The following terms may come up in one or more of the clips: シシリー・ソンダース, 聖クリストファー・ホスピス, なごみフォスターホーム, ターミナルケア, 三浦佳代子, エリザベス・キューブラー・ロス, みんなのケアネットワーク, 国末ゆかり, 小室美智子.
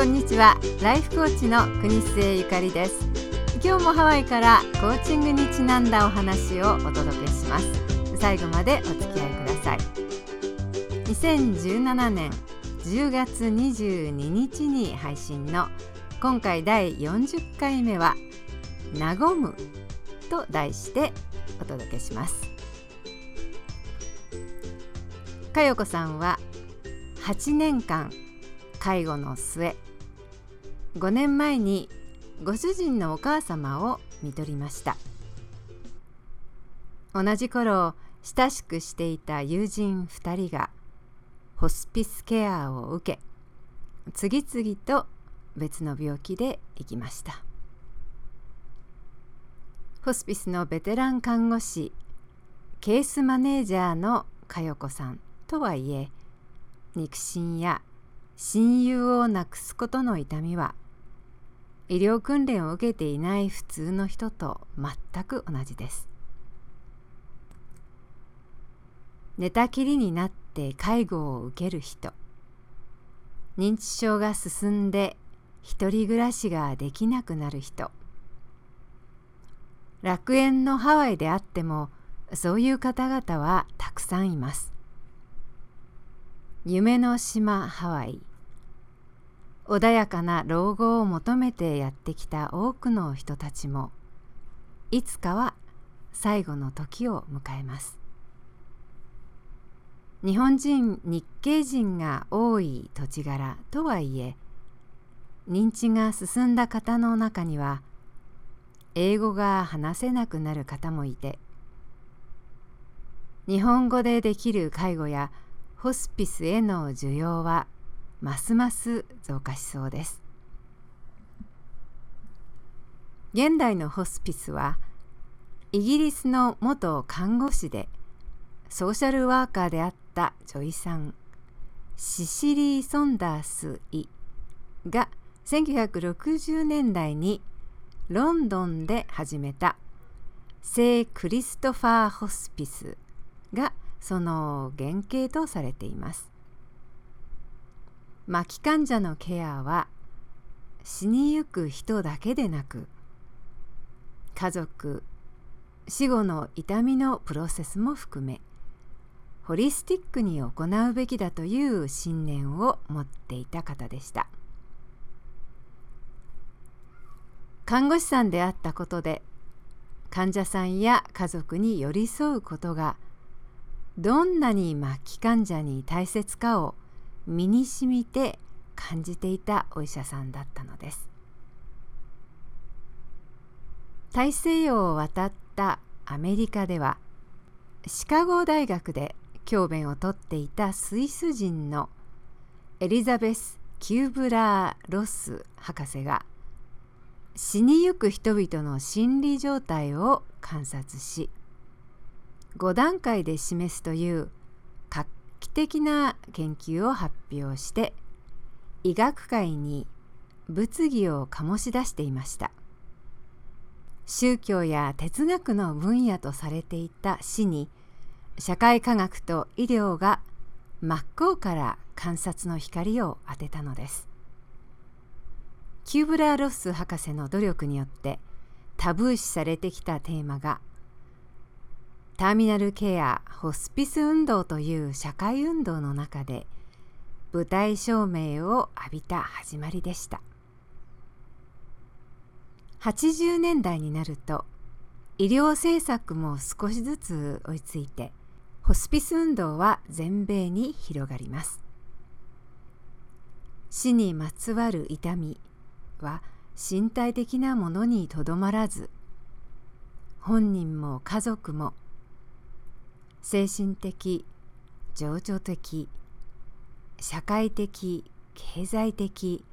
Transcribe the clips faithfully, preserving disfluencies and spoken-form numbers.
こんにちは。ライフコーチの国末ゆかりです。今日もハワイからコーチングにちなんだお話をお届けします。最後までお付き合いください。にせんじゅうななねんじゅうがつにじゅうににちに配信の今回だいよんじゅっかいめは和むと題してお届けします。佳代子さんははちねんかん介護の末、ごねんまえにご主人のお母様を看取りました。同じ頃、親しくしていた友人ふたりがホスピスケアを受け、次々と別の病気で逝きました。ホスピスのベテラン看護師、ケースマネージャーの佳代子さんとはいえ、肉親や親友をなくすことの痛みは、医療訓練を受けていない普通の人と全く同じです。寝たきりになって介護を受ける人、認知症が進んで一人暮らしができなくなる人、楽園のハワイであっても、そういう方々はたくさんいます。夢の島ハワイ、穏やかな老後を求めてやってきた多くの人たちも、いつかは最後の時を迎えます。日本人、日系人が多い土地柄とはいえ、認知が進んだ方の中には、英語が話せなくなる方もいて、日本語でできる介護やホスピスへの需要はますます増加しそうです。現代のホスピスは、イギリスの元看護師でソーシャルワーカーであった女医さん、シシリー・ソンダース・イがせんきゅうひゃくろくじゅうねんだいにロンドンで始めた聖クリストファー・ホスピスがその原型とされています。末期患者のケアは死にゆく人だけでなく、家族、死後の痛みのプロセスも含め、ホリスティックに行うべきだという信念を持っていた方でした。看護師さんであったことで、患者さんや家族に寄り添うことがどんなに末期患者に大切かを身にしみて感じていたお医者さんだったのです。大西洋を渡ったアメリカでは、シカゴ大学で教鞭をとっていたスイス人のエリザベス・キューブラー・ロス博士が死にゆく人々の心理状態を観察し、ごだんかいで示すという画期的な研究を発表して、医学界に物議を醸し出していました。宗教や哲学の分野とされていた死に、社会科学と医療が真っ向から観察の光を当てたのです。キューブラー・ロス博士の努力によってタブー視されてきたテーマが、ターミナルケア・ホスピス運動という社会運動の中で舞台照明を浴びた始まりでした。はちじゅうねんだいになると、医療政策も少しずつ追いついて、ホスピス運動は全米に広がります。死にまつわる痛みは身体的なものにとどまらず、本人も家族も、精神的、情緒的、社会的、経済的、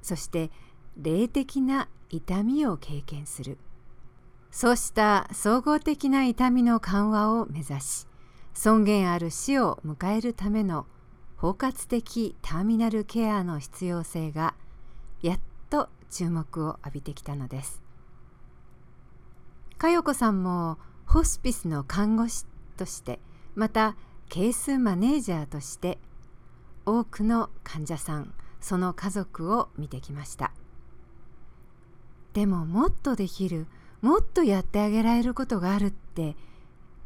そして霊的な痛みを経験する。そうした総合的な痛みの緩和を目指し、尊厳ある死を迎えるための包括的ターミナルケアの必要性がやっと注目を浴びてきたのです。佳代子さんもホスピスの看護師として、またケースマネージャーとして、多くの患者さん、その家族を見てきました。でももっとできる、もっとやってあげられることがあるって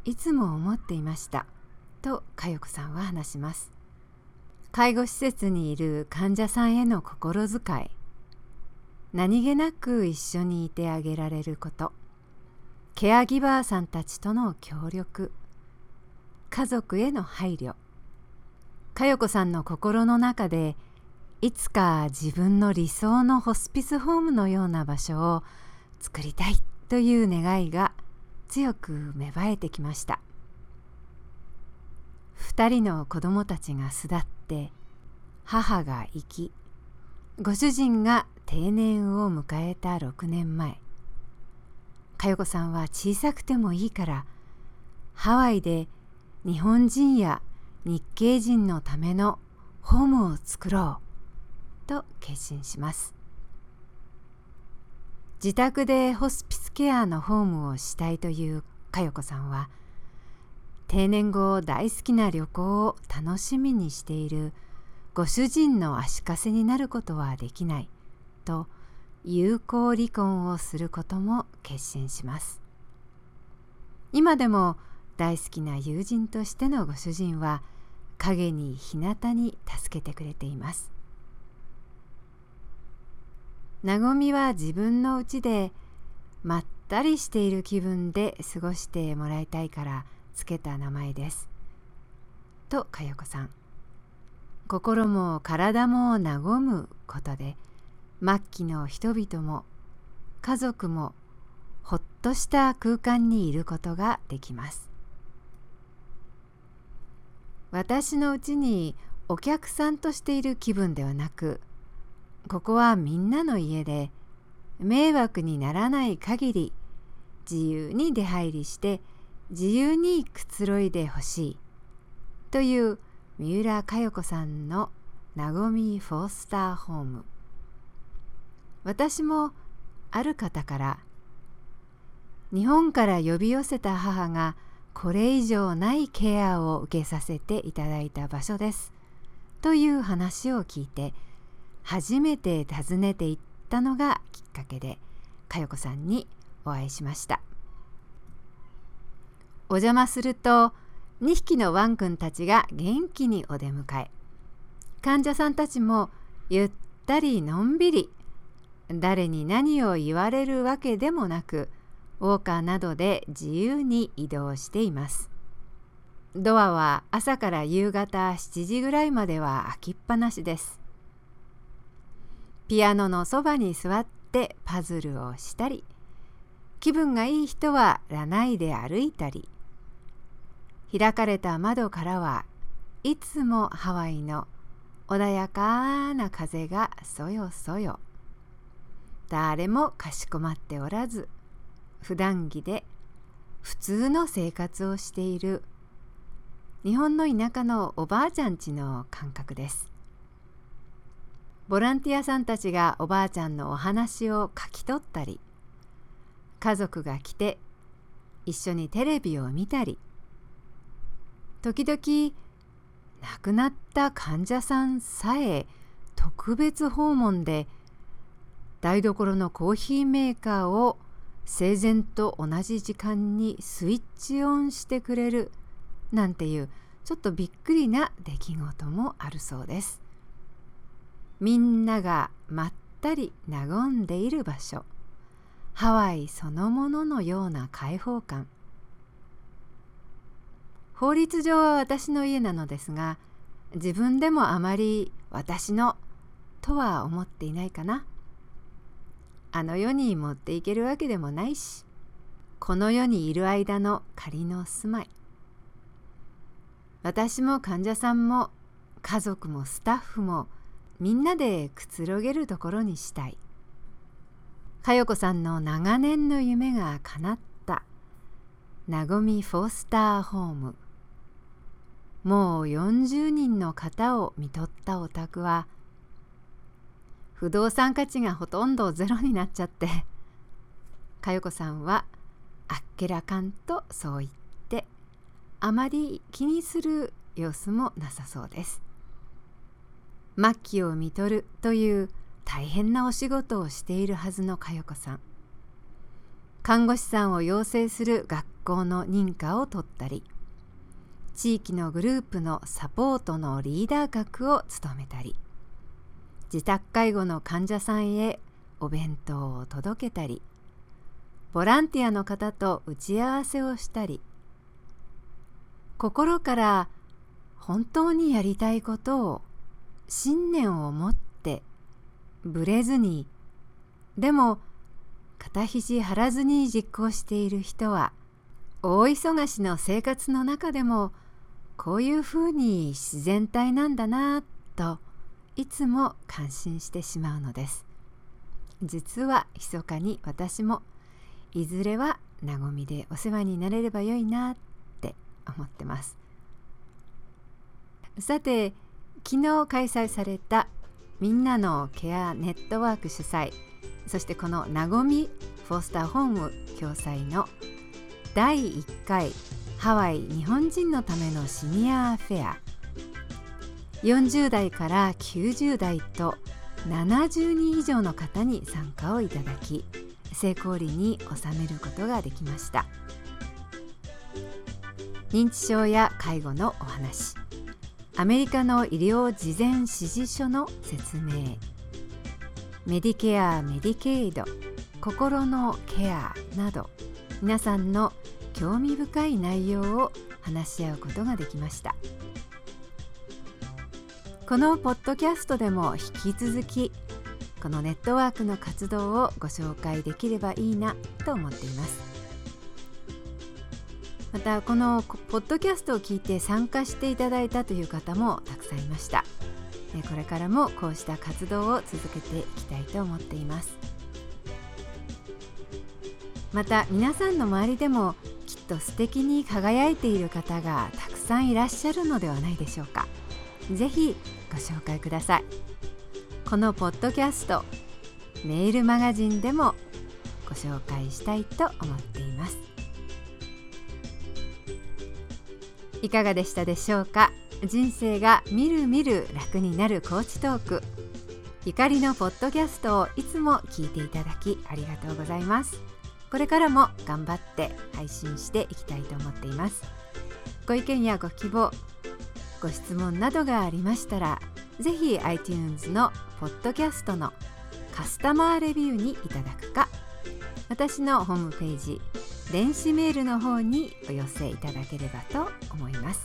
いつも思っていましたと佳代子さんは話します。介護施設にいる患者さんへの心遣い、何気なく一緒にいてあげられること、ケアギバーさんたちとの協力、家族への配慮、佳代子さんの心の中でいつか自分の理想のホスピスホームのような場所を作りたいという願いが強く芽生えてきました。ふたりの子供たちが巣立って、母が生き、ご主人が定年を迎えたろくねんまえ、佳代子さんは小さくてもいいからハワイで日本人や日系人のためのホームを作ろうと決心します。自宅でホスピスケアのホームをしたいという佳代子さんは、定年後大好きな旅行を楽しみにしているご主人の足かせになることはできないと友好離婚をすることも決心します。今でも大好きな友人としてのご主人は陰に日向に助けてくれています。なごみは自分のうちでまったりしている気分で過ごしてもらいたいからつけた名前ですと佳代子さん。心も体も和むことで末期の人々も家族もほっとした空間にいることができます。私のうちにお客さんとしている気分ではなく、ここはみんなの家で迷惑にならない限り自由に出入りして自由にくつろいでほしいという三浦佳代子さんのなごみフォースターホーム。私もある方から、日本から呼び寄せた母がこれ以上ないケアを受けさせていただいた場所ですという話を聞いて、初めて訪ねていったのがきっかけで、佳代子さんにお会いしました。お邪魔すると、にひきのワンくんたちが元気にお出迎え、患者さんたちもゆったりのんびり、誰に何を言われるわけでもなく、ウォーカーなどで自由に移動しています。ドアは朝から夕方しちじぐらいまでは開きっぱなしです。ピアノのそばに座ってパズルをしたり、気分がいい人はラナイで歩いたり、開かれた窓からはいつもハワイの穏やかな風がそよそよ。誰もかしこまっておらず、普段着で普通の生活をしている日本の田舎のおばあちゃん家の感覚です。ボランティアさんたちがおばあちゃんのお話を書き取ったり、家族が来て一緒にテレビを見たり、時々亡くなった患者さんさえ特別訪問で台所のコーヒーメーカーを生前と同じ時間にスイッチオンしてくれるなんていうちょっとびっくりな出来事もあるそうです。みんながまったり和んでいる場所、ハワイそのもののような開放感。法律上は私の家なのですが、自分でもあまり私のとは思っていないかな。あの世に持っていけるわけでもないし、この世にいる間の仮の住まい。私も患者さんも家族もスタッフもみんなでくつろげるところにしたい。佳代子さんの長年の夢が叶ったなごみフォースターホーム。もうよんじゅうにんの方を看取ったお宅は、不動産価値がほとんどゼロになっちゃって、佳代子さんはあっけらかんとそう言って、あまり気にする様子もなさそうです。末期をみとるという大変なお仕事をしているはずの佳代子さん。看護師さんを養成する学校の認可を取ったり、地域のグループのサポートのリーダー格を務めたり、自宅介護の患者さんへお弁当を届けたり、ボランティアの方と打ち合わせをしたり、心から本当にやりたいことを信念を持ってぶれずに、でも肩肘張らずに実行している人は、大忙しの生活の中でもこういうふうに自然体なんだなといつも感心してしまうのです。実は密かに私もいずれはなごみでお世話になれればよいなって思ってます。さて、昨日開催されたみんなのケアネットワーク主催、そしてこのなごみフォスターホーム共催のだいいっかいハワイ日本人のためのシニアフェア、よんじゅうだいからきゅうじゅうだいとななじゅうにん以上の方に参加をいただき、成功裏に収めることができました。認知症や介護のお話、アメリカの医療事前指示書の説明、メディケア、メディケイド、心のケアなど、皆さんの興味深い内容を話し合うことができました。このポッドキャストでも引き続きこのネットワークの活動をご紹介できればいいなと思っています。また、このポッドキャストを聞いて参加していただいたという方もたくさんいました。これからもこうした活動を続けていきたいと思っています。また、皆さんの周りでもきっと素敵に輝いている方がたくさんいらっしゃるのではないでしょうか。ぜひご紹介ください。このポッドキャスト、メールマガジンでもご紹介したいと思っています。いかがでしたでしょうか。人生がみるみる楽になるコーチトーク、ゆかりのポッドキャストをいつも聞いていただきありがとうございます。これからも頑張って配信していきたいと思っています。ご意見やご希望、ご質問などがありましたら、ぜひ iTunes のポッドキャストのカスタマーレビューにいただくか、私のホームページ、電子メールの方にお寄せいただければと思います。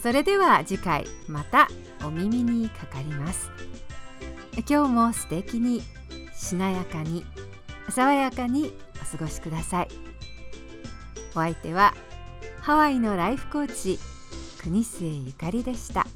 それでは次回またお耳にかかります。今日も素敵に、しなやかに、爽やかにお過ごしください。お相手はハワイのライフコーチ、国末ゆかりでした。